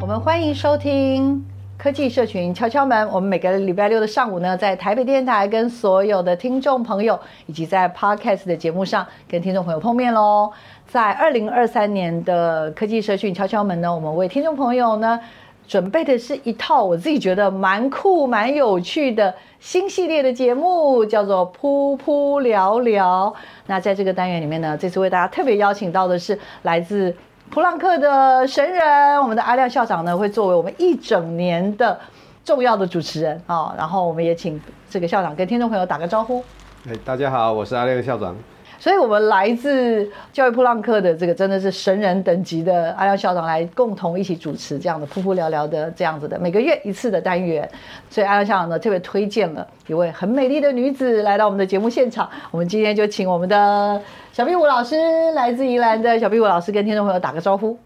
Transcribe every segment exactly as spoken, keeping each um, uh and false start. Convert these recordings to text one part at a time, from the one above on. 我们欢迎收听科技社群敲敲门，我们每个礼拜六的上午呢，在台北电台跟所有的听众朋友，以及在 Podcast 的节目上跟听众朋友碰面咯。在二零二三年的科技社群敲敲门呢，我们为听众朋友呢准备的是一套我自己觉得蛮酷蛮有趣的新系列的节目，叫做噗噗聊聊。那在这个单元里面呢，这次为大家特别邀请到的是来自普朗克的神人，我们的阿亮校长呢会作为我们一整年的重要的主持人啊、哦。然后我们也请这个校长跟听众朋友打个招呼。哎，大家好，我是阿亮校长。所以我们来自教育噗浪客的这个真的是神人等级的阿亮校长来共同一起主持这样的噗噗聊聊的这样子的每个月一次的单元，所以阿亮校长呢特别推荐了一位很美丽的女子来到我们的节目现场，我们今天就请我们的小壁虎老师，来自宜兰的小壁虎老师跟听众朋友打个招呼。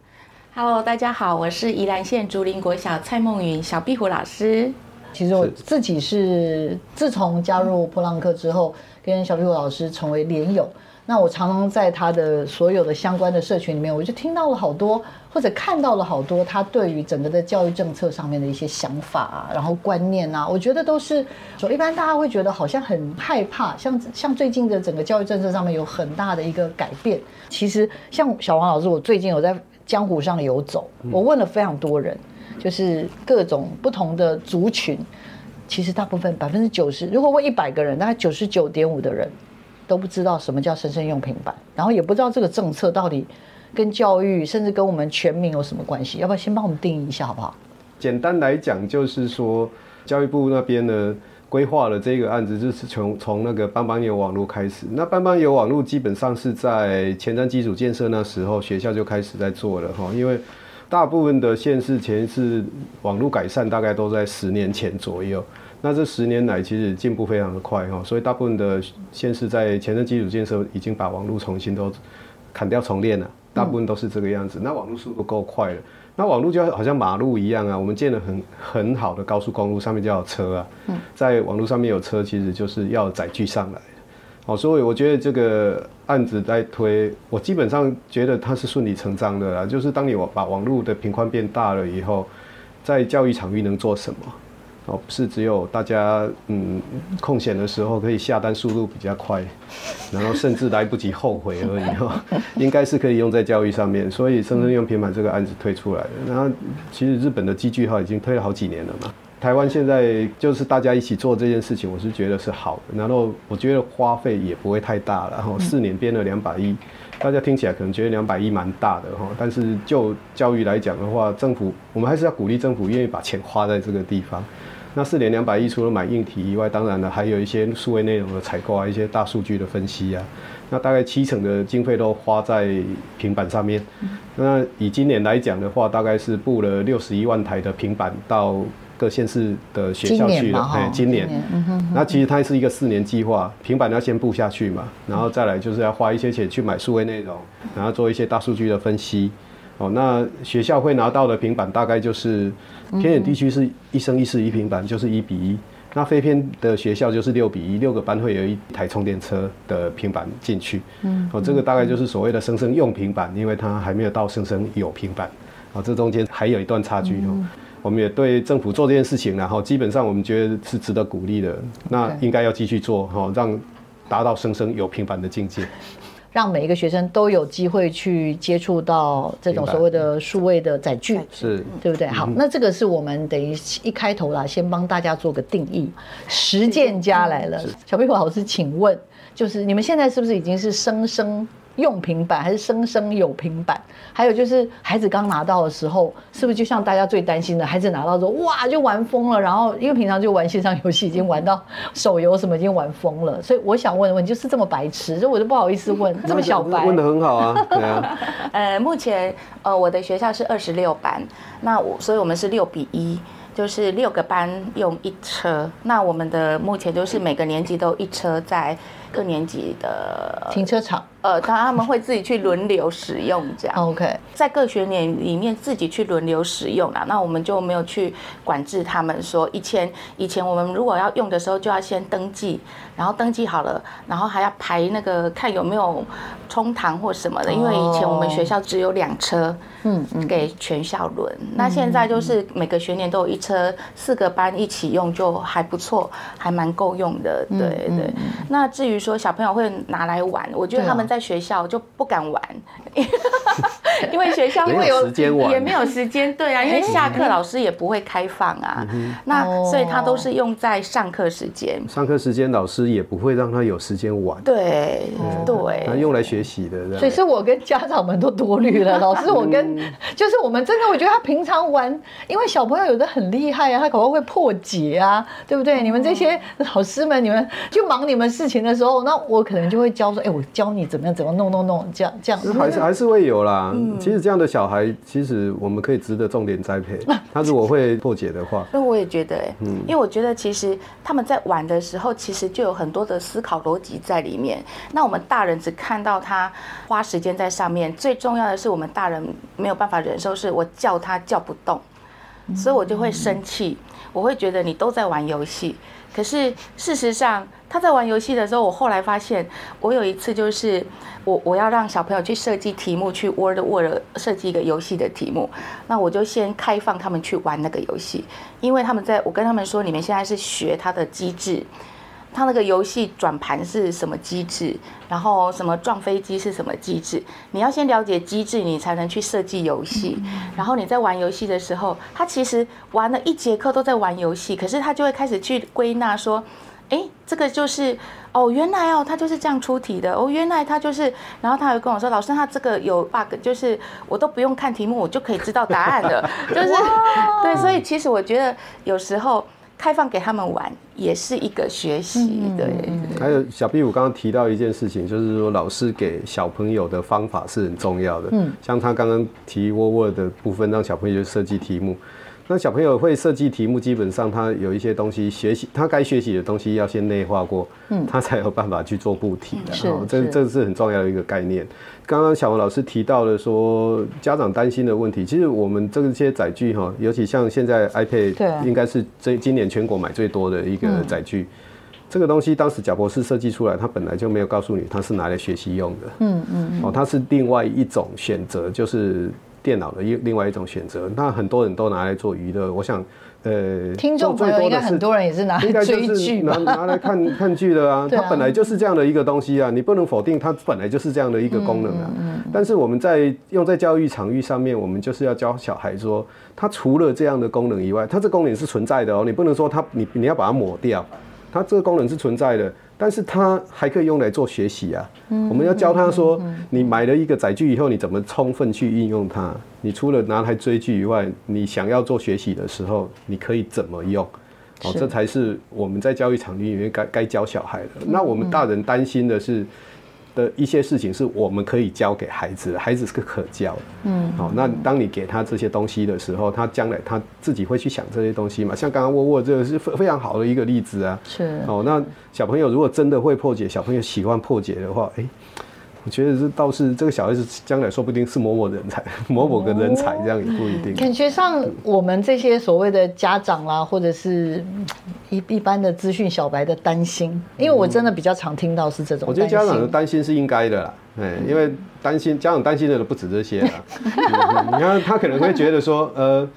Hello， 大家好，我是宜兰县竹林国小蔡梦云小壁虎老师。其实我自己是自从加入噗浪客之后跟小壁虎老师成为连友，那我常常在他的所有的相关的社群里面，我就听到了好多或者看到了好多他对于整个的教育政策上面的一些想法啊，然后观念啊，我觉得都是说一般大家会觉得好像很害怕，像像最近的整个教育政策上面有很大的一个改变。其实像小王老师，我最近有在江湖上游走，我问了非常多人，就是各种不同的族群，其实大部分百分之九十，如果问一百个人，大概九十九点五的人。都不知道什么叫生生用平板，然后也不知道这个政策到底跟教育甚至跟我们全民有什么关系，要不要先帮我们定义一下好不好？简单来讲就是说，教育部那边呢规划了这个案子，就是从从那个班班有网络开始。那班班有网络基本上是在前瞻基础建设那时候学校就开始在做了哈，因为大部分的县市前是网络改善大概都在十年前左右。那这十年来其实进步非常的快哈，所以大部分的县市在前瞻基础建设已经把网络重新都砍掉重练了，大部分都是这个样子。那网络速度够快了，那网络就好像马路一样啊，我们建了很很好的高速公路，上面就要有车啊，在网络上面有车，其实就是要载具上来。好，所以我觉得这个案子在推，我基本上觉得它是顺理成章的啦。就是当你把网络的频宽变大了以后，在教育场域能做什么？哦，不是只有大家嗯空闲的时候可以下单速度比较快，然后甚至来不及后悔而已哈、哦，应该是可以用在教育上面。所以生生用平板这个案子推出来了，然后其实日本的积聚号已经推了好几年了嘛。台湾现在就是大家一起做这件事情，我是觉得是好的，然后我觉得花费也不会太大了，然后四年编了两百亿，大家听起来可能觉得两百亿蛮大的哈，但是就教育来讲的话，政府我们还是要鼓励政府愿意把钱花在这个地方。那四年两百亿除了买硬体以外，当然了还有一些数位内容的采购啊，一些大数据的分析啊，那大概七成的经费都花在平板上面。那以今年来讲的话，大概是布了六十一万台的平板到各县市的学校去了，哎，今年，那其实它是一个四年计划，平板要先布下去嘛，然后再来就是要花一些钱去买数位内容，然后做一些大数据的分析。哦，那学校会拿到的平板大概就是偏远地区是一生一世一平板，就是一比一。那非偏的学校就是六比一，六个班会有一台充电车的平板进去。嗯，哦，这个大概就是所谓的生生用平板，因为它还没有到生生有平板。哦，这中间还有一段差距哦。嗯，我们也对政府做这件事情，然后基本上我们觉得是值得鼓励的，那应该要继续做，让达到生生有平板的境界。让每一个学生都有机会去接触到这种所谓的数位的载具，是对不对？好，那这个是我们等于一开头啦，先帮大家做个定义。实践家来了，小壁虎老师，请问就是你们现在是不是已经是生生用平板，还是生生有平板？还有就是孩子刚拿到的时候，是不是就像大家最担心的，孩子拿到之后哇就玩疯了，然后因为平常就玩线上游戏，已经玩到手游什么已经玩疯了，所以我想问的问题就是这么白痴，所以我就不好意思问，这么小白。问得很好啊，对啊。呃，目前呃我的学校是二十六班，那我所以我们是六比一。就是六个班用一车，那我们的目前就是每个年级都一车在各年级的停车场，呃，他们会自己去轮流使用这样。OK， 在各学年里面自己去轮流使用啦。那我们就没有去管制他们说，以前以前我们如果要用的时候就要先登记，然后登记好了，然后还要排那个看有没有冲堂或什么的，因为以前我们学校只有两车，嗯，给全校轮。那现在就是每个学年都有一车。车四个班一起用就还不错，还蛮够用的，对对、嗯嗯。那至于说小朋友会拿来玩，我觉得他们在学校就不敢玩，啊、因为学校会有时间玩，也没有时间。对啊，因为下课老师也不会开放啊，嗯、那所以他都是用在上课时间。上课时间老师也不会让他有时间玩。对、嗯、对，他用来学习的。所以是我跟家长们都多虑了，老师我跟、嗯、就是我们真的我觉得他平常玩，因为小朋友有的很厉害啊，他可能会破解啊，对不对？你们这些老师们，你们去忙你们事情的时候，那我可能就会教说，哎、欸，我教你怎么样怎么弄弄弄，这样这样。还是还是会有啦、嗯。其实这样的小孩，其实我们可以值得重点栽培。他如果会破解的话，那我也觉得、欸，嗯，因为我觉得其实他们在玩的时候，其实就有很多的思考逻辑在里面。那我们大人只看到他花时间在上面，最重要的是我们大人没有办法忍受，是我叫他叫不动。所以我就会生气，我会觉得你都在玩游戏。可是事实上他在玩游戏的时候，我后来发现，我有一次就是我我要让小朋友去设计题目，去 Word World 设计一个游戏的题目，那我就先开放他们去玩那个游戏，因为他们在我跟他们说，你们现在是学它的机制。他那个游戏转盘是什么机制，然后什么撞飞机是什么机制，你要先了解机制，你才能去设计游戏。然后你在玩游戏的时候，他其实玩了一节课都在玩游戏，可是他就会开始去归纳说，哎，这个就是哦，原来哦，他就是这样出题的哦，原来他就是，然后他还跟我说，老师，他这个有 bug， 就是我都不用看题目，我就可以知道答案了，就是对，所以其实我觉得有时候。开放给他们玩也是一个学习，对、嗯。还有小壁虎刚刚提到一件事情，就是说老师给小朋友的方法是很重要的。嗯，像他刚刚提 Word World 的部分，让小朋友设计题目。那小朋友会设计题目，基本上他有一些东西学习，他该学习的东西要先内化过，嗯，他才有办法去做布题的。是，这这是很重要的一个概念。刚刚小王老师提到了说家长担心的问题，其实我们这些载具哈，尤其像现在 iPad， 应该是这今年全国买最多的一个载具。这个东西当时贾博士设计出来，他本来就没有告诉你它是拿来学习用的。嗯嗯，哦，它是另外一种选择，就是。电脑的另外一种选择，那很多人都拿来做娱乐。我想，呃，听众朋友应该很多人也是拿来追剧吧，拿, 拿来看看剧的啊。它本来就是这样的一个东西啊，你不能否定它本来就是这样的一个功能啊。嗯嗯、但是我们在用在教育场域上面，我们就是要教小孩说，它除了这样的功能以外，它这功能是存在的哦。你不能说它，你你要把它抹掉，它这个功能是存在的。但是它还可以用来做学习啊，我们要教他说，你买了一个载具以后，你怎么充分去运用它？你除了拿来追剧以外，你想要做学习的时候，你可以怎么用？哦，这才是我们在教育场域里面该该教小孩的。那我们大人担心的是的一些事情，是我们可以教给孩子，孩子是可教的。嗯，好，那当你给他这些东西的时候，他将来他自己会去想这些东西嘛？像刚刚沃沃这个是非常好的一个例子啊。是。哦，那小朋友如果真的会破解，小朋友喜欢破解的话，哎、欸，我觉得这倒是这个小孩子将来说不定是某某人才，某某个人才，这样也不一定。感觉上我们这些所谓的家长啦，或者是。一一般的资讯小白的担心，因为我真的比较常听到是这种担心、嗯。我觉得家长的担心是应该的啦，嗯、因为担心家长担心的不止这些啦。嗯、你看他可能会觉得说，呃，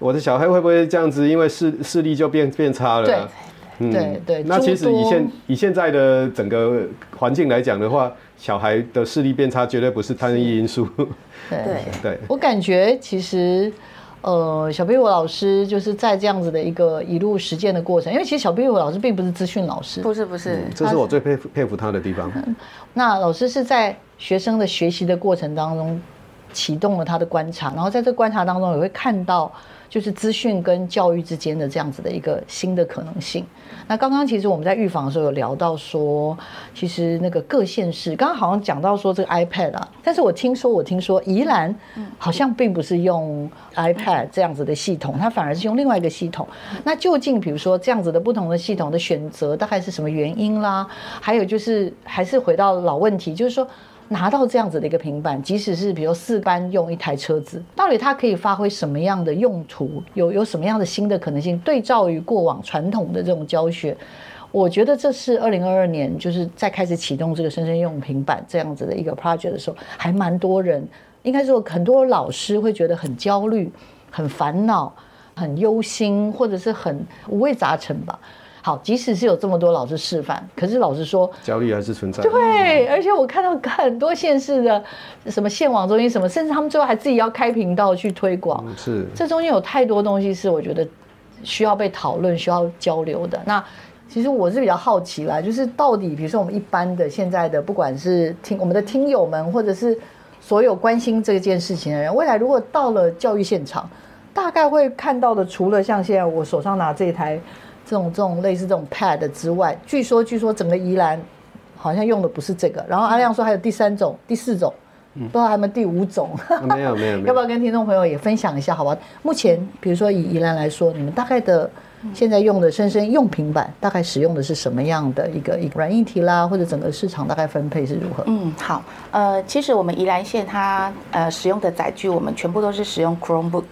我的小孩会不会这样子，因为视视力就变变差了、啊？对。嗯、对对。那其实以现以现在的整个环境来讲的话，小孩的视力变差绝对不是单一因素。对 对, 对，我感觉其实呃，小壁虎老师就是在这样子的一个一路实践的过程，因为其实小壁虎老师并不是资讯老师，不是不是、嗯，这是我最佩服佩服他的地方。那老师是在学生的学习的过程当中启动了他的观察，然后在这观察当中也会看到就是资讯跟教育之间的这样子的一个新的可能性。那刚刚其实我们在预防的时候有聊到说，其实那个各县市刚刚好像讲到说这个 iPad 啊，但是我听说我听说宜兰好像并不是用 iPad 这样子的系统，它反而是用另外一个系统。那究竟比如说这样子的不同的系统的选择大概是什么原因啦？还有就是还是回到老问题，就是说拿到这样子的一个平板，即使是比如四班用一台车子，到底它可以发挥什么样的用途，有有什么样的新的可能性，对照于过往传统的这种教学，我觉得这是二零二二年就是在开始启动这个生生用平板这样子的一个 project 的时候，还蛮多人，应该说很多老师会觉得很焦虑、很烦恼、很忧心，或者是很五味杂陈吧。好，即使是有这么多老师示范，可是老师说焦虑还是存在。对，而且我看到很多县市的什么县网中心什么，甚至他们最后还自己要开频道去推广、嗯、是，这中间有太多东西是我觉得需要被讨论、需要交流的。那其实我是比较好奇啦，就是到底比如说我们一般的现在的不管是听我们的听友们，或者是所有关心这件事情的人，未来如果到了教育现场，大概会看到的，除了像现在我手上拿这一台这种这种类似这种 pad 之外，据说据说整个宜兰好像用的不是这个。然后阿亮说还有第三种、第四种，嗯、不知道他们第五种。没有没有，要不要跟听众朋友也分享一下？好吧，目前比如说以宜兰来说，你们大概的现在用的生生用平板，大概使用的是什么样的一个一个软硬体啦，或者整个市场大概分配是如何？嗯，好，呃，其实我们宜兰县它呃使用的载具，我们全部都是使用 Chromebook。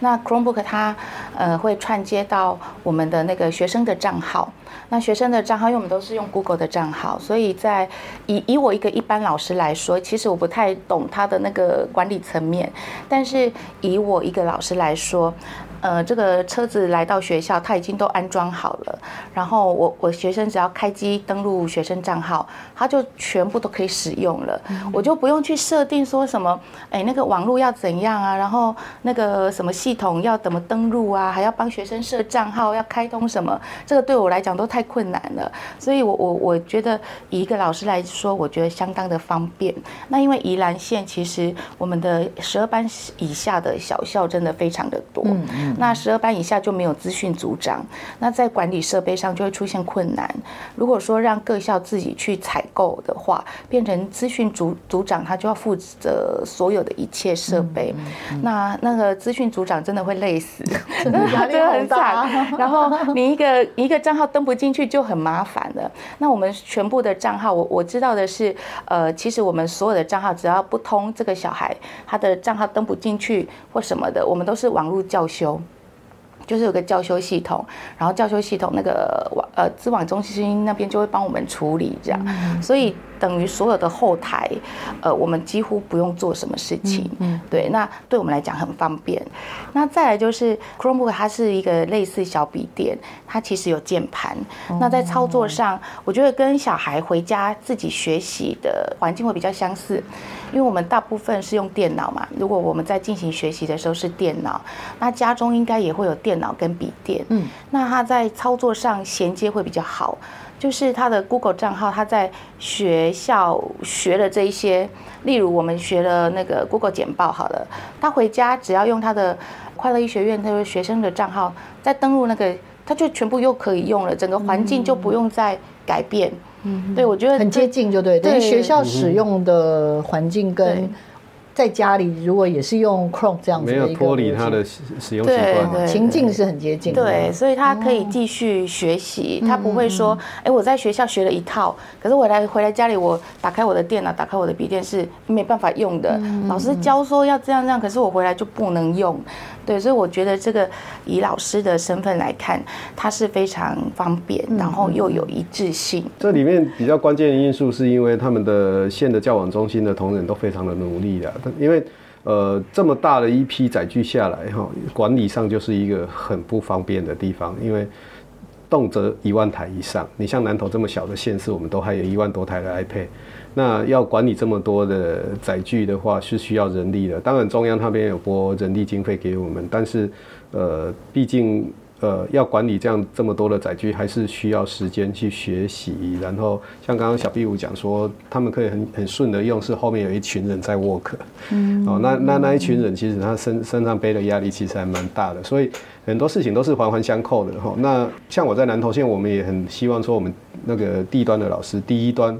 那 Chromebook 它呃会串接到我们的那个学生的账号。那学生的账号，因为我们都是用 Google 的账号，所以在以以我一个一般老师来说，其实我不太懂他的那个管理层面，但是以我一个老师来说，呃，这个车子来到学校，它已经都安装好了，然后我我学生只要开机登录学生账号，它就全部都可以使用了，嗯、我就不用去设定说什么，哎，那个网络要怎样啊，然后那个什么系统要怎么登录啊，还要帮学生设账号，要开通什么，这个对我来讲都太困难了，所以我我我觉得以一个老师来说，我觉得相当的方便。那因为宜兰县其实我们的十二班以下的小校真的非常的多，嗯嗯、那十二班以下就没有资讯组长，那在管理设备上就会出现困难。如果说让各校自己去采购的话，变成资讯组组长他就要负责所有的一切设备，嗯嗯嗯、那那个资讯组长真的会累死，真的压力很大。然后你一个一个账号登不进去就很麻烦了。那我们全部的账号，我我知道的是，呃，其实我们所有的账号只要不通这个小孩他的账号登不进去或什么的，我们都是网络教修。就是有个教修系统，然后教修系统那个网呃资网中心那边就会帮我们处理这样，嗯、所以等于所有的后台，呃，我们几乎不用做什么事情，嗯嗯、对，那对我们来讲很方便。那再来就是 Chromebook， 它是一个类似小笔电，它其实有键盘，嗯。那在操作上，我觉得跟小孩回家自己学习的环境会比较相似，因为我们大部分是用电脑嘛。如果我们在进行学习的时候是电脑，那家中应该也会有电脑。电脑跟笔电，嗯，那它在操作上衔接会比较好，就是它的 Google 账号，它在学校学了这一些，例如我们学了那个 Google 简报好了，他回家只要用他的快乐医学院那位学生的账号再登录那个，他就全部又可以用了，整个环境就不用再改变，嗯，对，我觉得很接近，就对，对学校使用的环境跟。在家里如果也是用 Chrome 这样子的一个，没有脱离它的使用习惯，情境是很接近的，对，所以它可以继续学习，它不会说，哎，我在学校学了一套，可是我来回来家里，我打开我的电脑，打开我的笔电是没办法用的，老师教说要这样这样，可是我回来就不能用，对，所以我觉得这个以老师的身份来看，它是非常方便，然后又有一致性。这里面比较关键的因素是因为他们的县的教网中心的同仁都非常的努力啊。因为呃这么大的一批载具下来，管理上就是一个很不方便的地方，因为动辄一万台以上。你像南投这么小的县市，我们都还有一万多台的 iPad， 那要管理这么多的载具的话，是需要人力的。当然中央那边有拨人力经费给我们，但是呃，毕竟呃要管理这样这么多的载具，还是需要时间去学习。然后像刚刚小壁虎讲说，他们可以很很顺的用，是后面有一群人在 work， 嗯，哦，那那那一群人其实他身身上背的压力其实还蛮大的，所以很多事情都是环环相扣的哈。那像我在南投县，我们也很希望说，我们那个地端的老师，第一端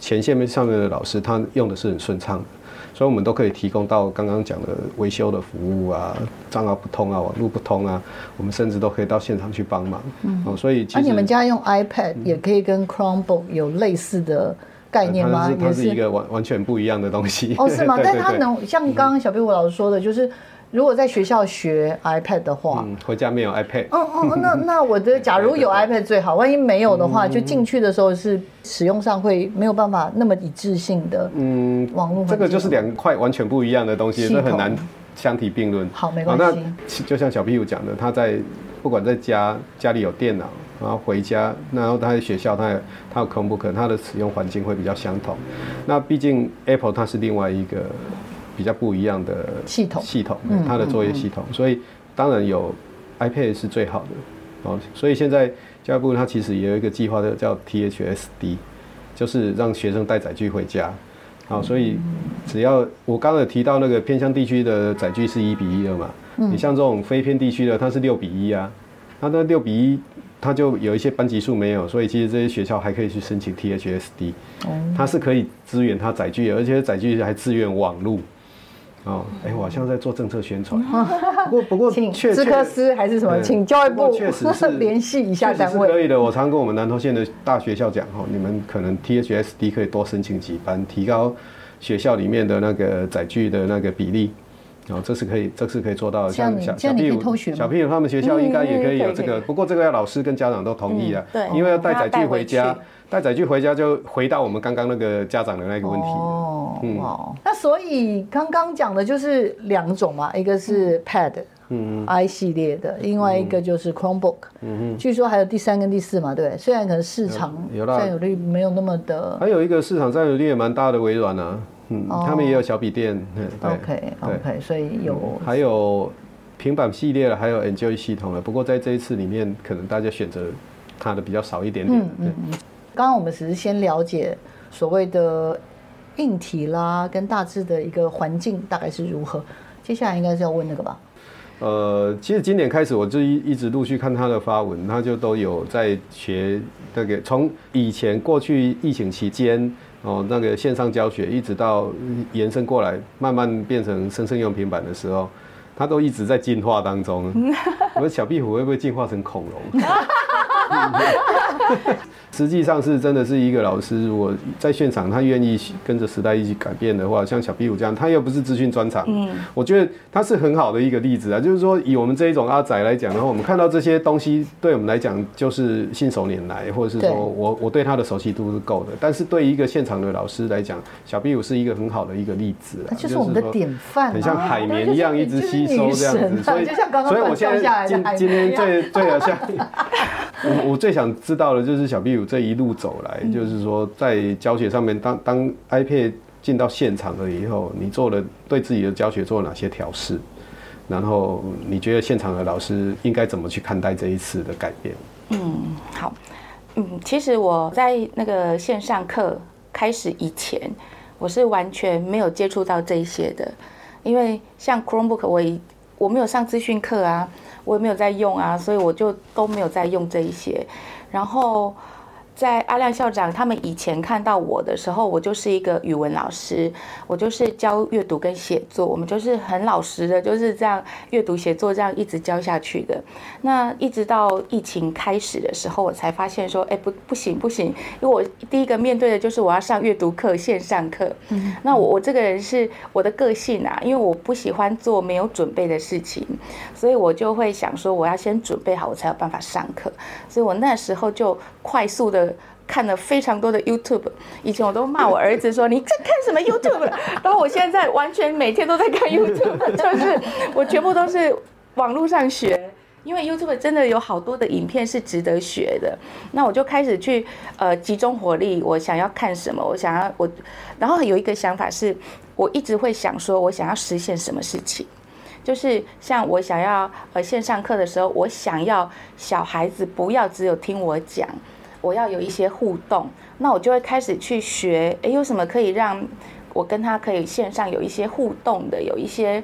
前线上面的老师，他用的是很顺畅的，所以我们都可以提供到刚刚讲的维修的服务啊，账号不通啊，网络不通啊，我们甚至都可以到现场去帮忙。嗯，哦，所以其实，啊，你们家用 iPad 也可以跟 Chromebook 有类似的概念吗？它 是, 它是一个 完, 完全不一样的东西。哦，是吗？对对对，但它能像刚刚小壁虎老师说的，就是。如果在学校学 iPad 的话，嗯，回家没有 iPad， 嗯嗯，那那我的假如有 iPad 最好，万一没有的话，就进去的时候是使用上会没有办法那么一致性的。嗯，网络这个就是两块完全不一样的东西，这很难相提并论。好，没关系。那就像小壁虎讲的，他在不管在家家里有电脑，然后回家，然后他在学校，他他有 Chromebook， 他的使用环境会比较相同。那毕竟 Apple 它是另外一个。比较不一样的系统，系统它的作业系统，嗯嗯嗯，所以当然有 iPad 是最好的，哦，所以现在教育部它其实也有一个计划叫 T H S D， 就是让学生带载具回家，好，哦，所以只要我刚才提到那个偏乡地区的载具是一比一的嘛，嗯，你像这种非偏地区的它是六比一啊，它那六比一。它就有一些班级数没有，所以其实这些学校还可以去申请 T H S D，嗯，它是可以支援它载具，而且载具还支援网路。哦，哎，我好像在做政策宣传，不过不过请资科司还是什么，请教育部确实是联系一下单位，是可以的。我常跟我们南投县的大学校讲，哦，你们可能 T H S D 可以多申请几班，提高学校里面的那个载具的那个比例。哦，这是可以，这是可以做到的。像小小壁虎，小壁虎他们学校应该也可以有这个，嗯，不过这个要老师跟家长都同意啊，嗯，对，因为要带载具回家，带载具回家就回到我们刚刚那个家长的那个问题。哦，嗯，哦，那所以刚刚讲的就是两种嘛，一个是 Pad，嗯，i 系列的，另外一个就是 Chromebook，嗯，据说还有第三跟第四嘛，对不对？虽然可能市场占有率没有那么的，还有一个市场占有率也蛮大的微软啊。嗯，他们也有小笔电，哦，OK OK， 所以有，嗯，还有平板系列了，还有 Enjoy 系统了。不过在这一次里面，可能大家选择它的比较少一点点。嗯嗯嗯。刚刚我们只是先了解所谓的硬体啦，跟大致的一个环境大概是如何。接下来应该是要问那个吧。呃，其实今年开始，我就一直陆续看他的发文，他就都有在学那个，从以前过去疫情期间。哦，那个线上教学一直到延伸过来，慢慢变成生生用平板的时候，它都一直在进化当中。我们小壁虎会不会进化成恐龙？实际上是真的是一个老师，如果在现场他愿意跟着时代一起改变的话，像小壁虎这样，他又不是资讯专长，嗯，我觉得他是很好的一个例子啊。就是说，以我们这一种阿宅来讲，然后我们看到这些东西，对我们来讲就是信手拈来，或者是说我我对他的熟悉度是够的。但是对一个现场的老师来讲，小壁虎是一个很好的一个例子，啊，就是我们的典范，啊，很像海绵一样一直吸收这样子。所以，就像刚刚我掉下来的海绵一样。今天最最有像我我最想知道的就是小壁虎。这一路走来，就是说在教学上面，当当 iPad 进到现场了以后，你做了对自己的教学做了哪些调试？然后你觉得现场的老师应该怎么去看待这一次的改变？嗯，好，嗯，其实我在那个线上课开始以前，我是完全没有接触到这一些的，因为像 Chromebook 我我没有上资讯课啊，我也没有在用啊，所以我就都没有在用这一些，然后。在阿亮校长他们以前看到我的时候，我就是一个语文老师，我就是教阅读跟写作，我们就是很老实的，就是这样阅读写作这样一直教下去的。那一直到疫情开始的时候，我才发现说，哎，不，不行不行，因为我第一个面对的就是我要上阅读课，线上课。嗯，那我我这个人是我的个性啊，因为我不喜欢做没有准备的事情，所以我就会想说，我要先准备好，我才有办法上课。所以我那时候就快速的。看了非常多的 YouTube， 以前我都骂我儿子说你在看什么 YouTube， 然后我现在完全每天都在看 YouTube， 就是我全部都是网络上学，因为 YouTube 真的有好多的影片是值得学的，那我就开始去呃集中火力，我想要看什么，我想要我，然后有一个想法是，我一直会想说，我想要实现什么事情，就是像我想要呃线上课的时候，我想要小孩子不要只有听我讲，我要有一些互动，那我就会开始去学，哎，有什么可以让我跟他可以线上有一些互动的，有一些。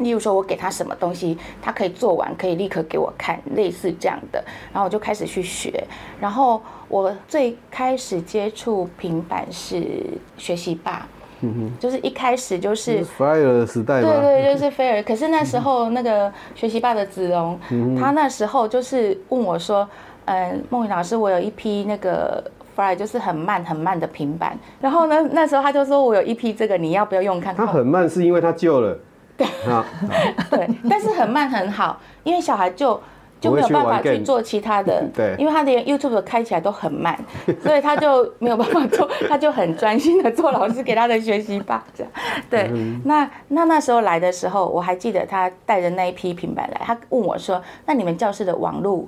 例如说我给他什么东西他可以做完可以立刻给我看，类似这样的，然后我就开始去学。然后我最开始接触平板是学习吧、嗯、就是一开始就是Flyer的时代吧，对对，就是Flyer。可是那时候那个学习吧的子龙、嗯、他那时候就是问我说嗯，孟云老师，我有一批那个Flyer 就是很慢很慢的平板，然后呢那时候他就说我有一批这个，你要不要用看看。他很慢是因为他旧了，对，对，但是很慢很好，因为小孩就就没有办法去做其他的，对，因为他连 YouTube 开起来都很慢，所以他就没有办法做，他就很专心的做老师给他的学习吧，这样，对。嗯、那那那时候来的时候，我还记得他带着那一批平板来，他问我说：“那你们教室的网路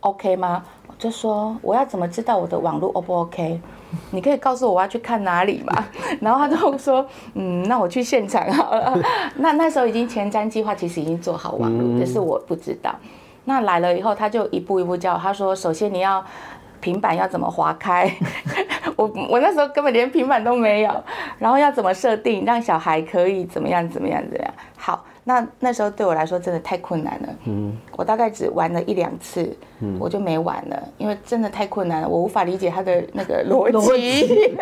OK 吗？”我就说：“我要怎么知道我的网路 O 不 OK？” 你可以告诉我我要去看哪里嘛？然后他就说，嗯，那我去现场好了。那那时候已经前瞻计划，其实已经做好网路，只是我不知道。那来了以后，他就一步一步教我。他说，首先你要平板要怎么滑开，我我那时候根本连平板都没有。然后要怎么设定，让小孩可以怎么样怎么样怎么样。好，那那时候对我来说真的太困难了。嗯，我大概只玩了一两次，嗯，我就没玩了，因为真的太困难了，我无法理解他的那个逻辑。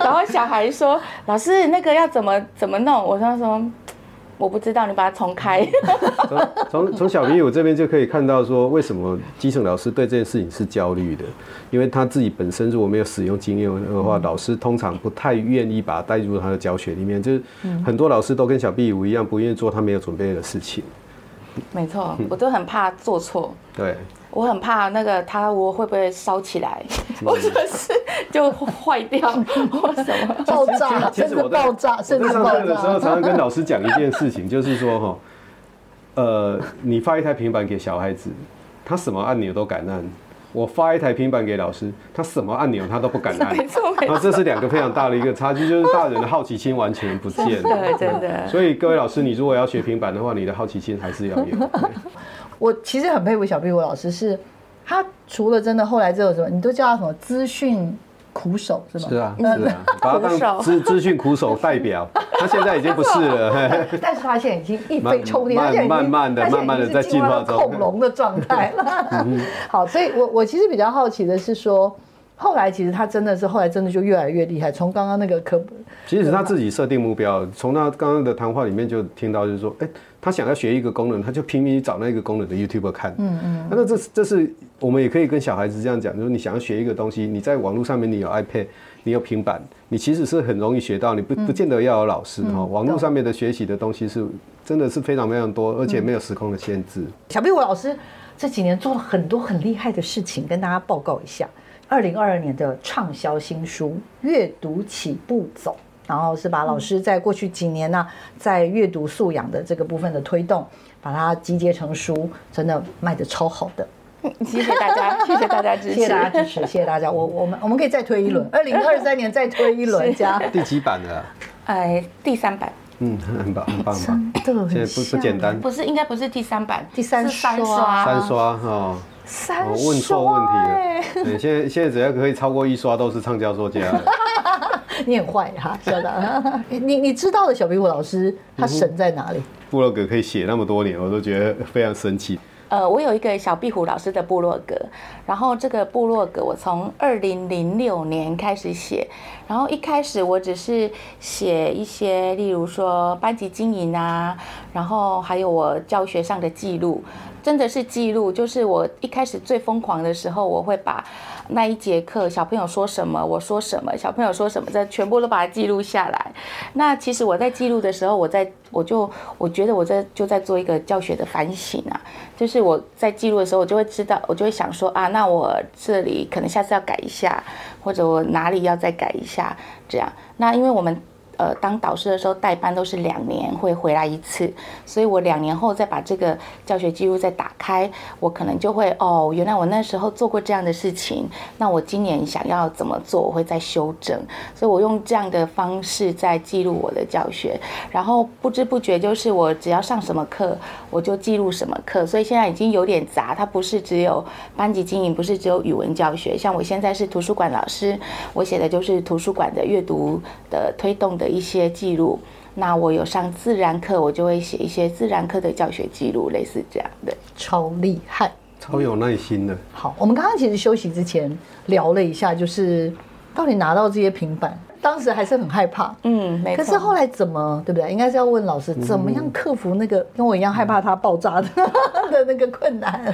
然后小孩说：“老师，那个要怎么怎么弄？”我说说。我不知道，你把它重开。从从小米五这边就可以看到，说为什么基层老师对这件事情是焦虑的，因为他自己本身如果没有使用经验的话，老师通常不太愿意把它带入他的教学里面。就是很多老师都跟小米五一样，不愿意做他没有准备的事情。没错，我都很怕做错。对。我很怕那个他，我会不会烧起来，或者是就坏掉或什么爆炸，甚至爆炸，甚至爆炸。我在上课的时候，常常跟老师讲一件事情，就是说，呃，你发一台平板给小孩子，他什么按钮都敢按。我发一台平板给老师，他什么按钮他都不敢按，那这是两个非常大的一个差距，就是大人的好奇心完全不见了，对，真的。所以各位老师，你如果要学平板的话，你的好奇心还是要有。我其实很佩服小屁股老师，是他除了真的后来这有什么，你都叫他什么资讯苦手是吗？是啊，是啊，把他当资资讯苦手代表，他现在已经不是了，但是他现在已经一飞冲天，慢慢慢的、慢慢的在进化中，恐龙的状态了。好，所以我我其实比较好奇的是说，后来其实他真的是后来真的就越来越厉害，从刚刚那个科，其实他自己设定目标，从他刚刚的谈话里面就听到，就是说，哎，他想要学一个功能，他就拼命去找那个功能的 YouTuber 看，嗯嗯，那这这是。我们也可以跟小孩子这样讲，就是你想要学一个东西，你在网络上面你有 iPad， 你有平板，你其实是很容易学到，你不不见得要有老师、嗯哦、网络上面的学习的东西是真的是非常非常多，而且没有时空的限制。嗯、小屁股老师这几年做了很多很厉害的事情，跟大家报告一下。二零二二年的畅销新书《阅读起步走》，然后是把老师在过去几年呢、啊，在阅读素养的这个部分的推动，把它集结成书，真的卖得超好的。谢谢大家，谢谢大家支持，谢谢大家支持，谢谢大家。我我们我们可以再推一轮，二零二三年再推一轮加。第几版的、啊？哎，第三版。嗯，很棒，很棒，真的，现在不不简单。不是，应该不是第三版，第三刷，三刷，三刷哦。三刷、欸，我问错问题了。对，现在现在只要可以超过一刷，都是畅销作家了。你很坏哈、啊，小达。你你知道的小屁股老师他神在哪里？嗯、部落格可以写那么多年，我都觉得非常神奇。呃，我有一个小壁虎老师的部落格，然后这个部落格我从二零零六年开始写，然后一开始我只是写一些，例如说班级经营啊，然后还有我教学上的记录，真的是记录，就是我一开始最疯狂的时候，我会把那一节课小朋友说什么，我说什么，小朋友说什么，这全部都把它记录下来。那其实我在记录的时候，我在我就我觉得我在就在做一个教学的反省啊，就是我在记录的时候，我就会知道，我就会想说啊，那我这里可能下次要改一下，或者我哪里要再改一下，这样。那因为我们呃当导师的时候代班都是两年会回来一次，所以我两年后再把这个教学记录再打开，我可能就会哦，原来我那时候做过这样的事情，那我今年想要怎么做，我会再修正，所以我用这样的方式在记录我的教学，然后不知不觉就是我只要上什么课我就记录什么课，所以现在已经有点杂，它不是只有班级经营，不是只有语文教学，像我现在是图书馆老师，我写的就是图书馆的阅读的推动的一些记录，那我有上自然课，我就会写一些自然课的教学记录，类似这样的。超厉害，超有耐心的。好，我们刚刚其实休息之前聊了一下，就是到底拿到这些平板，当时还是很害怕，嗯，没错。可是后来怎么，对不对？应该是要问老师怎么样克服那个跟我一样害怕它爆炸的、嗯、的那个困难。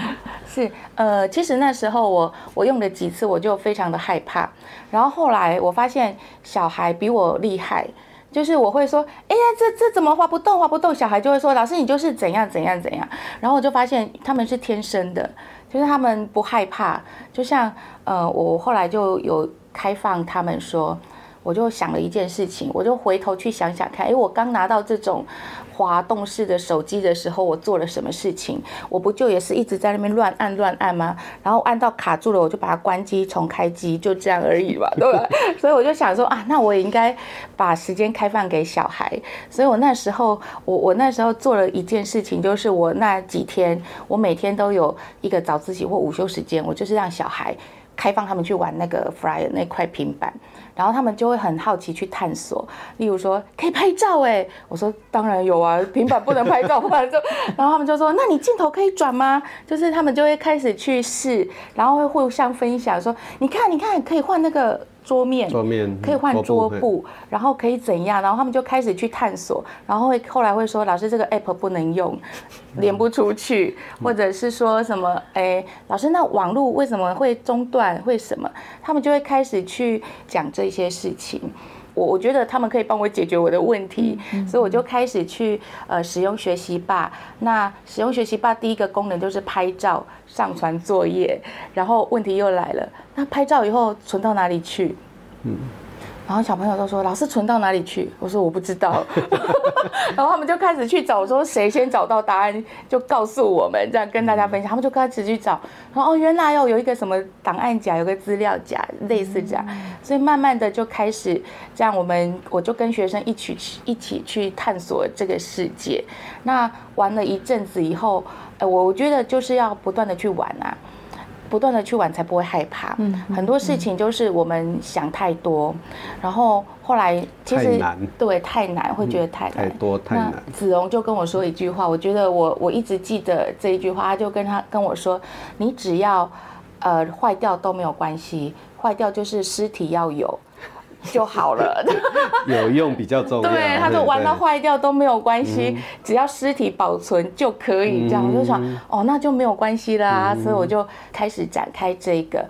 是，呃，其实那时候我我用了几次，我就非常的害怕。然后后来我发现小孩比我厉害，就是我会说，哎呀，这这怎么滑不动，滑不动？小孩就会说，老师你就是怎样怎样怎样。然后我就发现他们是天生的，就是他们不害怕。就像呃，我后来就有开放他们说。我就想了一件事情，我就回头去想想看，哎，我刚拿到这种滑动式的手机的时候，我做了什么事情？我不就也是一直在那边乱按乱按吗？然后按到卡住了，我就把它关机，重开机，就这样而已嘛，对吧？所以我就想说啊，那我也应该把时间开放给小孩。所以我那时候，我我那时候做了一件事情，就是我那几天，我每天都有一个早自习或午休时间，我就是让小孩。开放他们去玩那个 Flyer 那块平板，然后他们就会很好奇去探索，例如说可以拍照哎、欸，我说当然有啊，平板不能拍照，不然就，然后他们就说那你镜头可以转吗？就是他们就会开始去试，然后会互相分享说你看你看可以换那个。桌面, 桌面可以换桌布，然后可以怎样，然后他们就开始去探索，然后会后来会说老师这个 app 不能用，连不出去，或者是说什么哎，老师那网络为什么会中断，为什么，他们就会开始去讲这些事情。我我觉得他们可以帮我解决我的问题，所以我就开始去呃使用学习吧。那使用学习吧第一个功能就是拍照、上传作业，然后问题又来了，那拍照以后存到哪里去？嗯。然后小朋友都说老师存到哪里去，我说我不知道然后他们就开始去找，说谁先找到答案就告诉我们，这样跟大家分享。他们就开始去找，然后哦原来哦有一个什么档案夹，有个资料夹，类似这样。所以慢慢的就开始这样，我们我就跟学生一起一起去探索这个世界。那玩了一阵子以后，呃我觉得就是要不断的去玩啊，不断的去玩才不会害怕。嗯，很多事情就是我们想太多，嗯、然后后来其实太难，对，太难，会觉得太难，嗯、太多太难。子荣就跟我说一句话，我觉得我我一直记得这一句话，他就跟他跟我说，你只要呃坏掉都没有关系，坏掉就是尸体要有。就好了有用比较重要，对，他说玩到坏掉都没有关系，只要尸体保存就可以，这样、嗯、我就想哦那就没有关系啦、啊嗯、所以我就开始展开这个，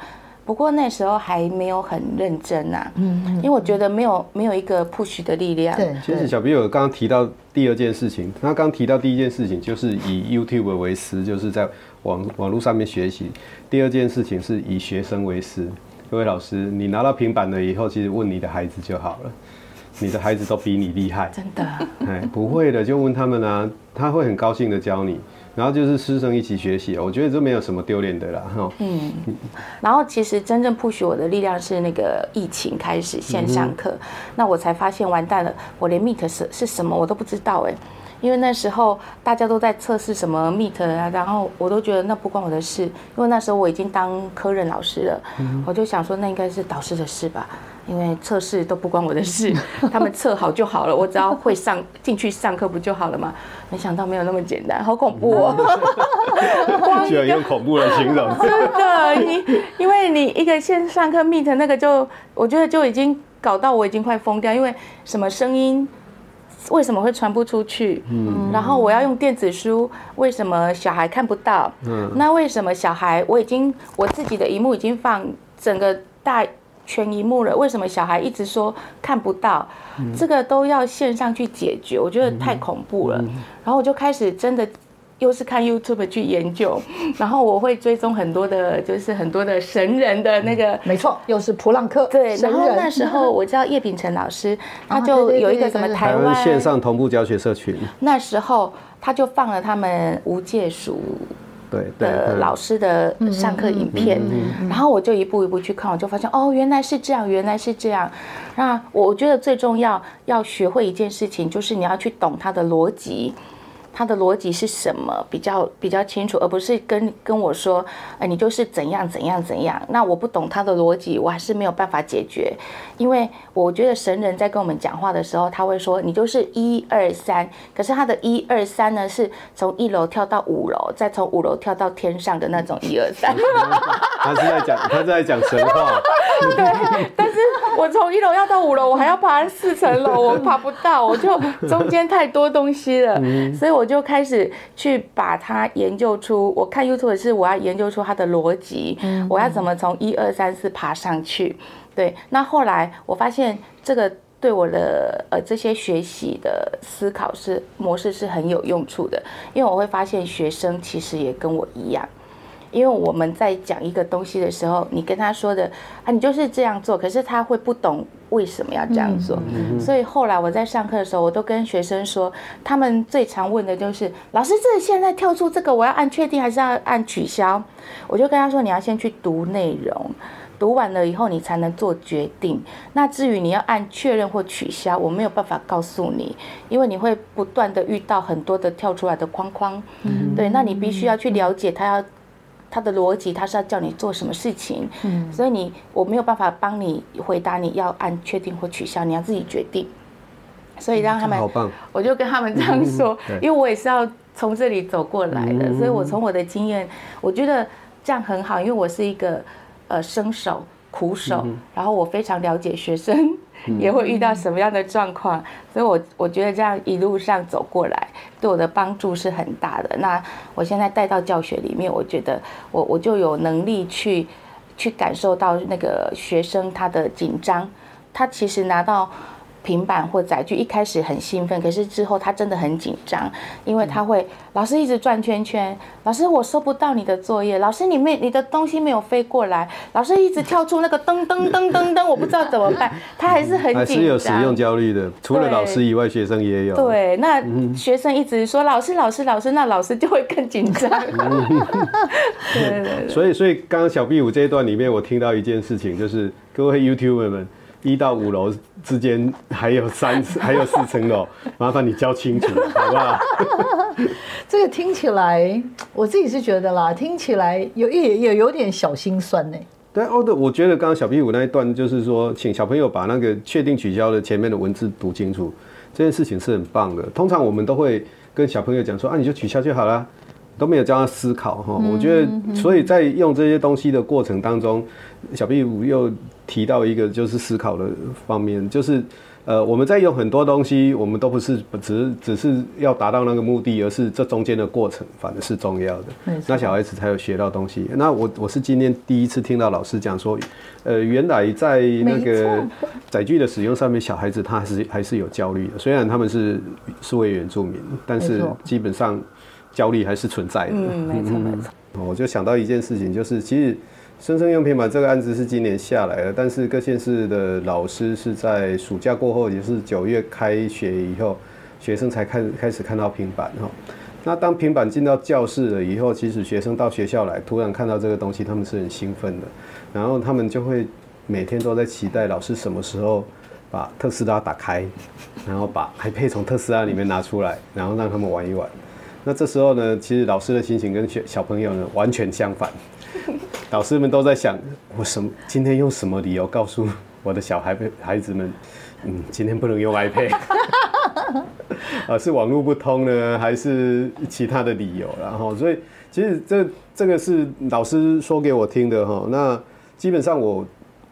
不过那时候还没有很认真啊，嗯嗯、因为我觉得没有没有一个 push 的力量。对，其实小朋友刚刚提到第二件事情，他刚提到第一件事情就是以 YouTube 为师，就是在网网络上面学习，第二件事情是以学生为师。各位老师，你拿到平板了以后，其实问你的孩子就好了，你的孩子都比你厉害，真的。哎，不会的就问他们啊，他会很高兴的教你。然后就是师生一起学习，我觉得这没有什么丢脸的啦。哦、嗯，然后其实真正 push 我的力量是那个疫情开始线上课，嗯、那我才发现完蛋了，我连 Meet 是是什么我都不知道哎、欸。因为那时候大家都在测试什么 Meet 啊，然后我都觉得那不关我的事，因为那时候我已经当科任老师了，嗯、我就想说那应该是导师的事吧，因为测试都不关我的事，他们测好就好了，我只要会上进去上课不就好了吗？没想到没有那么简单，好恐怖哦！居然用恐怖来形容，真的，你因为你一个线上课 Meet 那个就，我觉得就已经搞到我已经快疯掉，因为什么声音。为什么会传不出去？嗯，然后我要用电子书，为什么小孩看不到？嗯，那为什么小孩我已经我自己的萤幕已经放整个大全萤幕了，为什么小孩一直说看不到？嗯、这个都要线上去解决，我觉得太恐怖了。嗯嗯、然后我就开始真的又是看 YouTube 去研究，然后我会追踪很多的，就是很多的神人的那个，嗯、没错，又是普朗克，对，然后那时候我知道叶秉成老师，他就有一个什么台湾线上同步教学社群，那时候他就放了他们无界塾的老师的上课影片，然后我就一步一步去看，我就发现哦，原来是这样，原来是这样。那我觉得最重要要学会一件事情，就是你要去懂它的逻辑。他的逻辑是什么比较比较清楚，而不是跟跟我说，呃，你就是怎样怎样怎样。那我不懂他的逻辑，我还是没有办法解决。因为我觉得神人在跟我们讲话的时候，他会说你就是一二三，可是他的一二三呢，是从一楼跳到五楼，再从五楼跳到天上的那种一二三。他是在讲他是在讲神话。对，但是我从一楼要到五楼，我还要爬四层楼，我爬不到，我就中间太多东西了，所以我。就开始去把它研究出，我看 YouTube 是我要研究出它的逻辑，嗯嗯，我要怎么从一二三四爬上去。对，那后来我发现这个对我的呃这些学习的思考是模式是很有用处的，因为我会发现学生其实也跟我一样，因为我们在讲一个东西的时候，你跟他说的啊，你就是这样做，可是他会不懂为什么要这样做。嗯、所以后来我在上课的时候，我都跟学生说，他们最常问的就是老师，这现在跳出这个，我要按确定还是要按取消？我就跟他说，你要先去读内容，读完了以后你才能做决定。那至于你要按确认或取消，我没有办法告诉你，因为你会不断的遇到很多的跳出来的框框。嗯、对，那你必须要去了解他要。他的逻辑，他是要叫你做什么事情，嗯、所以你我没有办法帮你回答，你要按确定或取消，你要自己决定。所以让他们，嗯、我就跟他们这样说，嗯、因为我也是要从这里走过来的，嗯、所以我从我的经验，我觉得这样很好，因为我是一个呃生手苦手，嗯，然后我非常了解学生，嗯、也会遇到什么样的状况，所以我我觉得这样一路上走过来，对我的帮助是很大的。那我现在带到教学里面，我觉得我我就有能力去去感受到那个学生他的紧张，他其实拿到平板或载具一开始很兴奋，可是之后他真的很紧张，因为他会老师一直转圈圈，老师我收不到你的作业，老师你没你的东西没有飞过来，老师一直跳出那个噔噔噔噔噔，我不知道怎么办，他还是很紧张，还是有使用焦虑的，除了老师以外，学生也有。对，那学生一直说老师老师老师，那老师就会更紧张。对对对。所以所以刚刚小壁虎这一段里面，我听到一件事情，就是各位 YouTuber 们。一到五楼之间还有三还有四层楼，麻烦你教清楚好不好？这个听起来我自己是觉得啦，听起来有也也有点小心酸呢。对哦，对，我觉得刚刚小壁虎那一段就是说，请小朋友把那个确定取消的前面的文字读清楚，这件事情是很棒的。通常我们都会跟小朋友讲说啊，你就取消就好啦，都没有教他思考哈。我觉得，所以在用这些东西的过程当中，小壁虎又提到一个就是思考的方面，就是呃我们在用很多东西，我们都不是只只是要达到那个目的，而是这中间的过程反而是重要的。那小孩子才有学到东西。那我我是今天第一次听到老师讲说，呃原来在那个载具的使用上面，小孩子他还是还是有焦虑的。虽然他们是数位原住民，但是基本上焦虑还是存在的。嗯，没错没错。我就想到一件事情，就是其实生生用平板这个案子是今年下来了，但是各县市的老师是在暑假过后，也是九月开学以后，学生才看开始看到平板哈。那当平板进到教室了以后，其实学生到学校来，突然看到这个东西，他们是很兴奋的，然后他们就会每天都在期待老师什么时候把特斯拉打开，然后把 iPad 从特斯拉里面拿出来，然后让他们玩一玩。那这时候呢，其实老师的心情跟小朋友呢完全相反。老师们都在想，我什么今天用什么理由告诉我的小孩孩子们，嗯，今天不能用 iPad， 、啊、是网络不通呢，还是其他的理由？然后，所以其实这这个是老师说给我听的哈。那基本上我。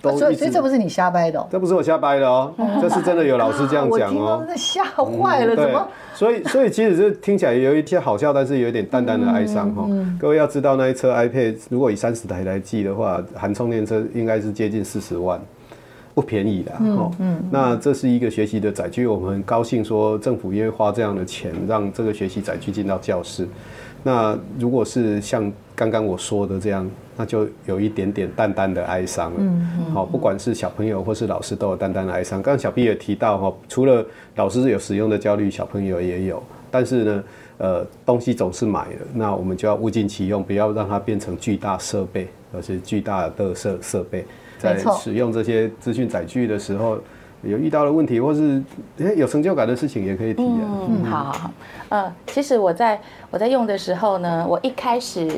所以，所以这不是你瞎掰的、哦，这不是我瞎掰的哦，这是真的有老师这样讲哦。我听到吓坏了，怎么？所以，所以其实这听起来有一些好笑，但是有点淡淡的哀伤哈、哦嗯嗯。各位要知道，那一车 iPad 如果以三十台来计的话，含充电车应该是接近四十万。不便宜的、嗯哦嗯、那这是一个学习的载具，我们很高兴说政府愿意花这样的钱让这个学习载具进到教室。那如果是像刚刚我说的这样，那就有一点点淡淡的哀伤了、嗯嗯哦、不管是小朋友或是老师都有淡淡的哀伤。刚刚小 B 也提到、哦、除了老师有使用的焦虑，小朋友也有，但是呢呃，东西总是买了，那我们就要物尽其用，不要让它变成巨大设备，而是巨大的设设备。在使用这些资讯载具的时候，有遇到的问题或是有成就感的事情也可以提、啊、嗯, 嗯，好好好、呃、其实我在我在用的时候呢，我一开始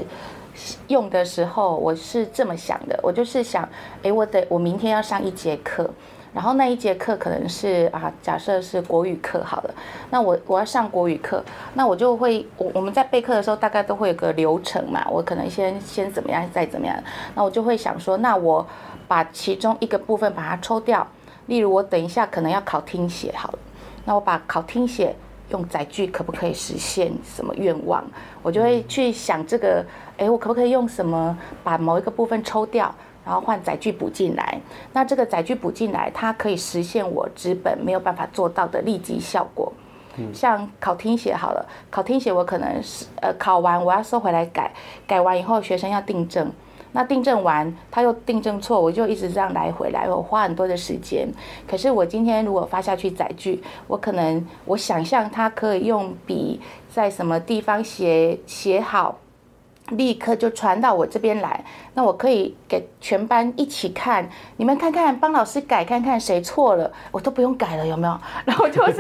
用的时候我是这么想的，我就是想哎，我得我明天要上一节课，然后那一节课可能是啊，假设是国语课好了，那我我要上国语课，那我就会我我们在备课的时候大概都会有个流程嘛，我可能先先怎么样再怎么样，那我就会想说，那我把其中一个部分把它抽掉，例如我等一下可能要考听写好了，那我把考听写用载具可不可以实现什么愿望，我就会去想这个，哎，我可不可以用什么把某一个部分抽掉，然后换载具补进来，那这个载具补进来它可以实现我纸本没有办法做到的立即效果。像考听写好了，考听写我可能是、呃、考完我要收回来改，改完以后学生要订正，那订正完他又订正错，我就一直这样来回来，我花很多的时间。可是我今天如果发下去载具，我可能我想象他可以用笔在什么地方写写好，立刻就传到我这边来，那我可以给全班一起看，你们看看，帮老师改看看谁错了，我都不用改了，有没有？然后就是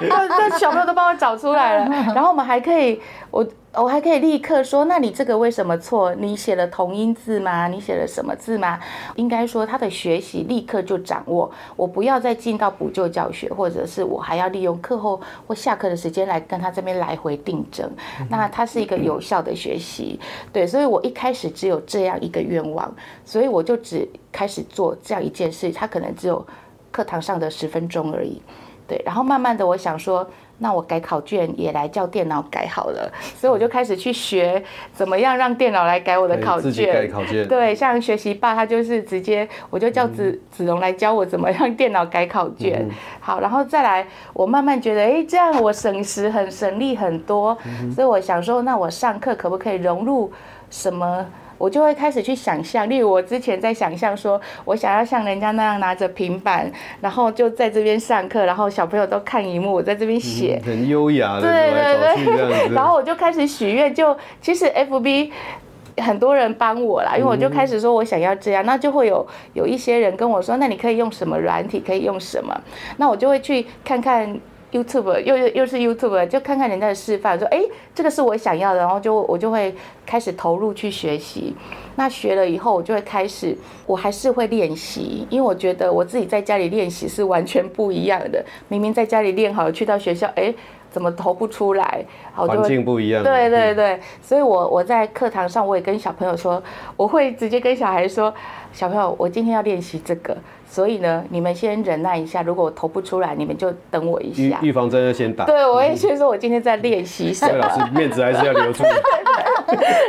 这小朋友都帮我找出来了，然后我们还可以我我还可以立刻说，那你这个为什么错？你写了同音字吗？你写了什么字吗？应该说他的学习立刻就掌握，我不要再进到补救教学，或者是我还要利用课后或下课的时间来跟他这边来回订正，那他是一个有效的学习。对，所以我一开始只有这样一个愿望，所以我就只开始做这样一件事，他可能只有课堂上的十分钟而已。对，然后慢慢的我想说，那我改考卷也来叫电脑改好了，所以我就开始去学怎么样让电脑来改我的考卷，自己改考卷。对，像学习吧他就是直接我就叫子、嗯、子荣来教我怎么让电脑改考卷、嗯、好，然后再来我慢慢觉得哎，这样我省时很省力很多、嗯、所以我想说那我上课可不可以融入什么，我就会开始去想象，例如我之前在想象说我想要像人家那样拿着平板，然后就在这边上课，然后小朋友都看荧幕，我在这边写、嗯、很优雅的，对对对，走这样子。然后我就开始许愿，就其实 F B 很多人帮我啦，因为我就开始说我想要这样、嗯、那就会有有一些人跟我说，那你可以用什么软体，可以用什么，那我就会去看看YouTube， 又, 又是 YouTuber， 就看看人家的示范，说哎，这个是我想要的，然后就我就会开始投入去学习。那学了以后，我就会开始，我还是会练习，因为我觉得我自己在家里练习是完全不一样的。明明在家里练好，去到学校，哎，怎么投不出来？环境不一样。对对对，所以我我在课堂上，我也跟小朋友说，我会直接跟小孩说，小朋友，我今天要练习这个。所以呢，你们先忍耐一下，如果我投不出来，你们就等我一下。预防针要先打。对，我会先说，我今天在练习什么。对，老师面子还是要留住。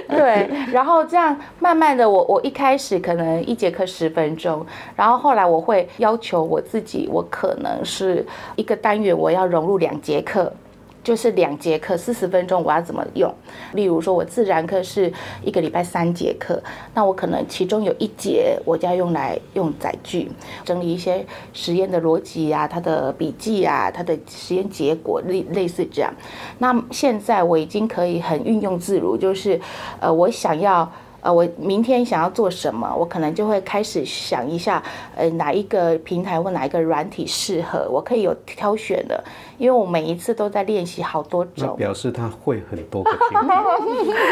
对，然后这样慢慢的我，我一开始可能一节课十分钟，然后后来我会要求我自己，我可能是一个单元我要融入两节课。就是两节课四十分钟，我要怎么用？例如说，我自然课是一个礼拜三节课，那我可能其中有一节我就要用来用载具整理一些实验的逻辑啊，它的笔记啊，它的实验结果类类似这样。那现在我已经可以很运用自如，就是呃，我想要。呃，我明天想要做什么，我可能就会开始想一下，呃，哪一个平台或哪一个软体适合，我可以有挑选的，因为我每一次都在练习好多种。表示他会很多个平台，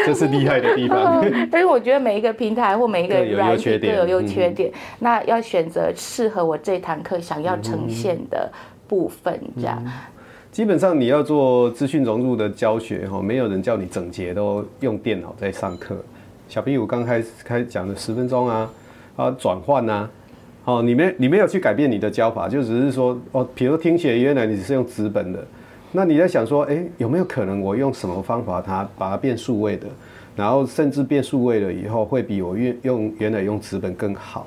这是厉害的地方。但是我觉得每一个平台或每一个软体都有优缺点，嗯、那要选择适合我这堂课想要呈现的部分，这样。嗯嗯基本上你要做资讯融入的教学，没有人叫你整节都用电脑在上课。小 B 我刚开始开讲的十分钟啊，啊转换啊，哦你没你没有去改变你的教法，就只是说哦，比如听写原来你是用纸本的，那你在想说，哎有没有可能我用什么方法它把它变数位的，然后甚至变数位了以后会比我用原来用纸本更好？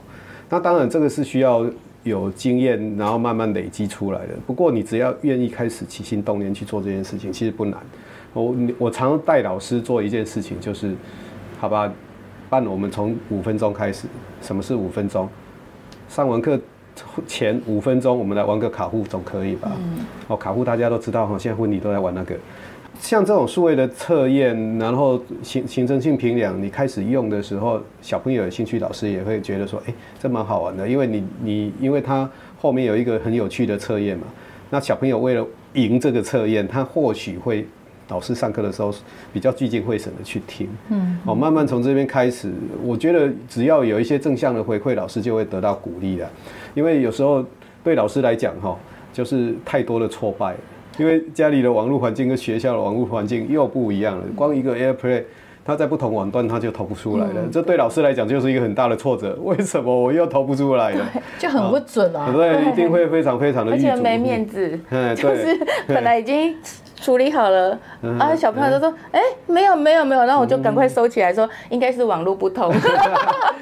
那当然这个是需要有经验，然后慢慢累积出来的。不过你只要愿意开始起心动念去做这件事情，其实不难。我我常带老师做一件事情，就是好吧，办我们从五分钟开始。什么是五分钟？上完课前五分钟，我们来玩个卡户总可以吧？嗯、哦，卡户大家都知道，现在婚礼都在玩那个。像这种数位的测验，然后形形成性评量，你开始用的时候，小朋友有兴趣，老师也会觉得说，哎，这蛮好玩的，因为你你因为他后面有一个很有趣的测验嘛，那小朋友为了赢这个测验，他或许会。老师上课的时候比较聚精会神的去听，嗯，哦，慢慢从这边开始，我觉得只要有一些正向的回馈，老师就会得到鼓励了。因为有时候对老师来讲，哈，就是太多的挫败，因为家里的网络环境跟学校的网络环境又不一样了。光一个 AirPlay， 它在不同网段它就投不出来了，嗯、这对老师来讲就是一个很大的挫折。为什么我又投不出来了？就很不准啊！对，对一定会非常非常的，而且没面子，嗯，就是本来已经。处理好了啊！小朋友都说：“哎、欸，没有，没有，没有。”然后我就赶快收起来说，说应该是网络不通。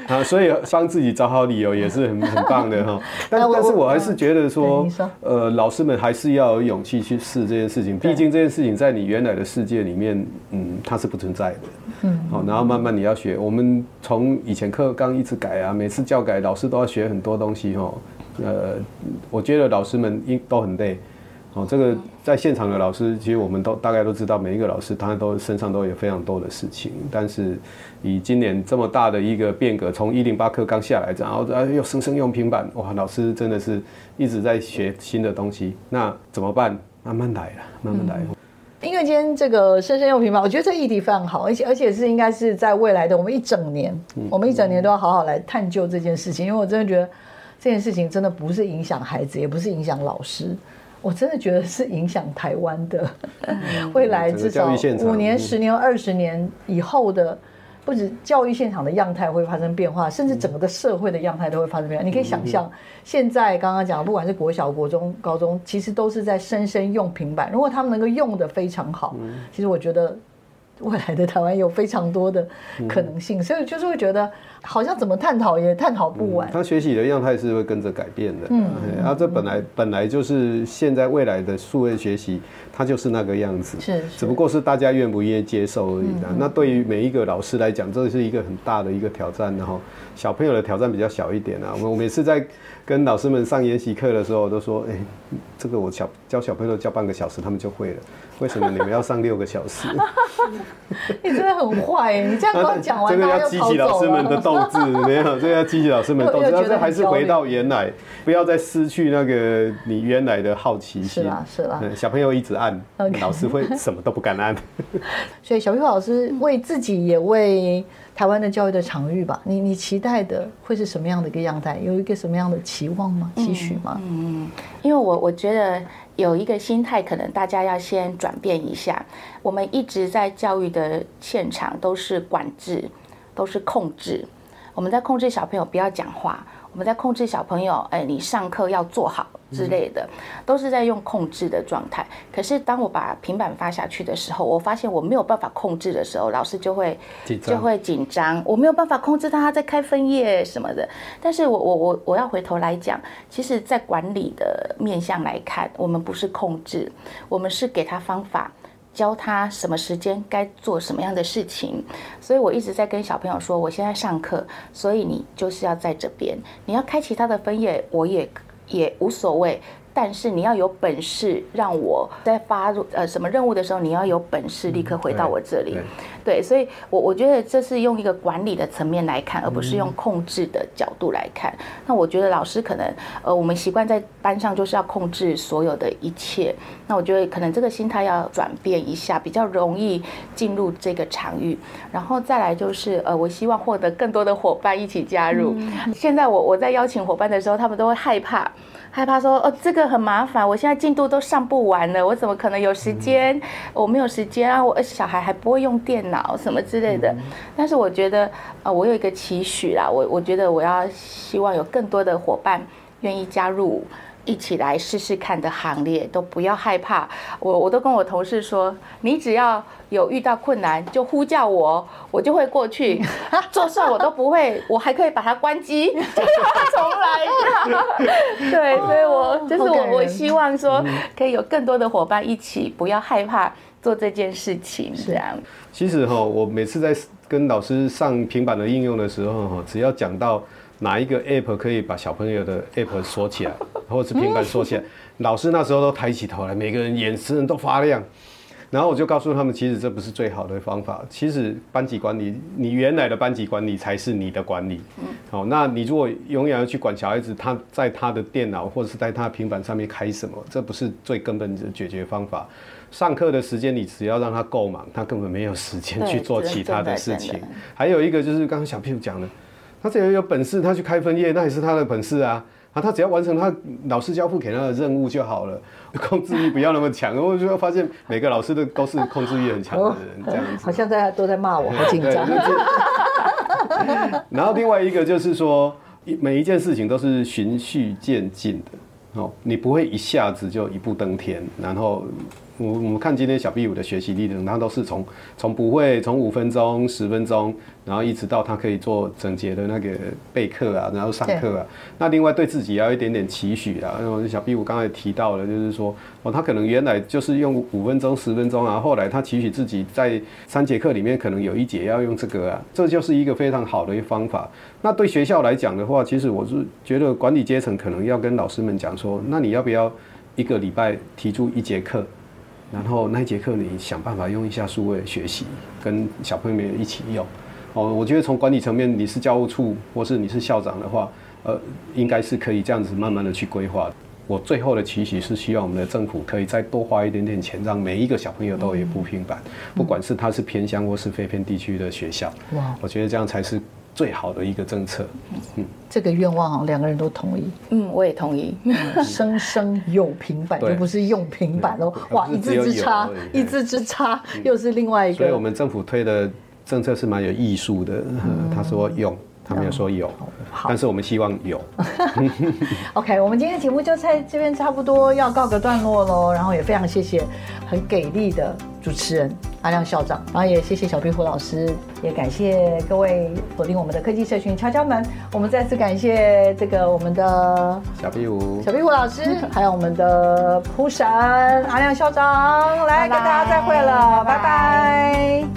啊，所以帮自己找好理由也是很很棒的哈。但但是我还是觉得说，呃，老师们还是要有勇气去试这件事情。毕竟这件事情在你原来的世界里面，嗯，它是不存在的。嗯。好，然后慢慢你要学。我们从以前课纲一直改啊，每次教改老师都要学很多东西哈。呃，我觉得老师们都很累。哦，这个在现场的老师，其实我们都大概都知道，每一个老师他都身上都有非常多的事情。但是以今年这么大的一个变革，从一零八课纲下来，然后又生生用平板，哇，老师真的是一直在学新的东西。那怎么办？慢慢来啦，慢慢来。嗯因为今天这个生生用平板，我觉得这议题非常好，而且而且是应该是在未来的我们一整年，我们一整年都要好好来探究这件事情，因为我真的觉得这件事情真的不是影响孩子，也不是影响老师。我真的觉得是影响台湾的未来，至少五年、十年、二十年以后的，不止教育现场的样态会发生变化，甚至整个的社会的样态都会发生变化。你可以想象，现在刚刚讲，不管是国小、国中、高中，其实都是在生生用平板。如果他们能够用得非常好，其实我觉得未来的台湾有非常多的可能性，所以就是会觉得好像怎么探讨也探讨不完。嗯、他学习的样态是会跟着改变的，嗯，啊，这本来本来就是现在未来的数位学习，它就是那个样子，是，只不过是大家愿不愿意接受而已啦。嗯、那对于每一个老师来讲，这是一个很大的一个挑战，然后小朋友的挑战比较小一点啊。我每次在跟老师们上研习课的时候，我都说，哎、欸，这个我小教小朋友教半个小时，他们就会了，为什么你们要上六个小时？你真的很坏耶！你这样跟我讲完，大家就跑走了。这个要激起老师们的斗志，没有，这个要激起老师们的斗志。但是还是回到原来，不要再失去那个你原来的好奇心。是啦，是啦。嗯、小朋友一直按， okay. 老师会什么都不敢按。所以小朋友老师为自己也为台湾的教育的场域吧，你你期待的会是什么样的一个样态？有一个什么样的期望吗？期许吗？嗯，嗯因为我我觉得。有一个心态，可能大家要先转变一下。我们一直在教育的现场都是管制，都是控制。我们在控制小朋友不要讲话，我们在控制小朋友，哎，你上课要做好之类的，都是在用控制的状态。可是当我把平板发下去的时候，我发现我没有办法控制的时候，老师就会就会紧张。我没有办法控制他在开分页什么的。但是我我我我要回头来讲，其实在管理的面向来看，我们不是控制，我们是给他方法。教他什么时间该做什么样的事情，所以我一直在跟小朋友说，我现在上课，所以你就是要在这边，你要开其他的分页，我也也无所谓，但是你要有本事让我在发呃什么任务的时候，你要有本事立刻回到我这里。嗯、对, 对, 对，所以我我觉得这是用一个管理的层面来看，而不是用控制的角度来看。嗯、那我觉得老师可能呃我们习惯在班上就是要控制所有的一切。那我觉得可能这个心态要转变一下，比较容易进入这个场域。然后再来就是，呃，我希望获得更多的伙伴一起加入。嗯、现在我我在邀请伙伴的时候，他们都会害怕，害怕说，哦，这个很麻烦，我现在进度都上不完了，我怎么可能有时间？嗯、我没有时间啊，我而且小孩还不会用电脑什么之类的。嗯、但是我觉得，呃，我有一个期许啦，我我觉得我要希望有更多的伙伴愿意加入。一起来试试看的行列，都不要害怕。我我都跟我同事说，你只要有遇到困难就呼叫我，我就会过去。做事我都不会，我还可以把它关机，叫它重来。对，所以我就是我，我希望说可以有更多的伙伴一起，不要害怕做这件事情。这样。其实哈、哦，我每次在跟老师上平板的应用的时候、哦、只要讲到哪一个 app 可以把小朋友的 app 锁起来，或者是平板锁起来，老师那时候都抬起头来，每个人眼神都发亮。然后我就告诉他们，其实这不是最好的方法。其实班级管理，你原来的班级管理才是你的管理。好、哦，那你如果永远要去管小孩子，他在他的电脑或者是在他的平板上面开什么，这不是最根本的解决方法。上课的时间你只要让他够忙，他根本没有时间去做其他的事情。还有一个就是刚刚小屁股讲的，他只要有本事，他去开分页，那也是他的本事啊。啊，他只要完成他老师交付给他的任务就好了，控制欲不要那么强。我就发现每个老师的都是控制欲很强的人，这样子。好像大家都在骂我，好紧张。然后另外一个就是说，每一件事情都是循序渐进的、哦、你不会一下子就一步登天。然后我我们看今天小 B 五的学习历程，他都是从从不会，从五分钟、十分钟。然后一直到他可以做整洁的那个备课啊，然后上课啊。那另外对自己要一点点期许啦。然后小 B 五刚才提到了，就是说哦，他可能原来就是用五分钟、十分钟啊，后来他期许自己在三节课里面可能有一节要用这个啊，这就是一个非常好的一个方法。那对学校来讲的话，其实我是觉得管理阶层可能要跟老师们讲说，那你要不要一个礼拜提出一节课？然后那一节课你想办法用一下数位学习，跟小朋友们一起用。哦，我觉得从管理层面，你是教务处或是你是校长的话，呃，应该是可以这样子慢慢的去规划。我最后的期许是希望我们的政府可以再多花一点点钱，让每一个小朋友都有一部平板，不管是他是偏乡或是非偏地区的学校。哇，我觉得这样才是最好的一个政策。嗯，这个愿望两个人都同意。嗯，我也同意。生生有平板，就不是用平板喽。哇，一字之差，一字之差，又是另外一个。所以我们政府推的政策是蛮有艺术的、嗯、他说用，他没有说有、嗯、但是我们希望有。OK， 我们今天的节目就在这边差不多要告个段落咯，然后也非常谢谢很给力的主持人阿亮校长，然后也谢谢小壁虎老师，也感谢各位锁定我们的科技社群敲敲门。我们再次感谢这个我们的小壁虎小壁虎老师，还有我们的蒲神阿亮校长，来跟大家再会了，拜拜。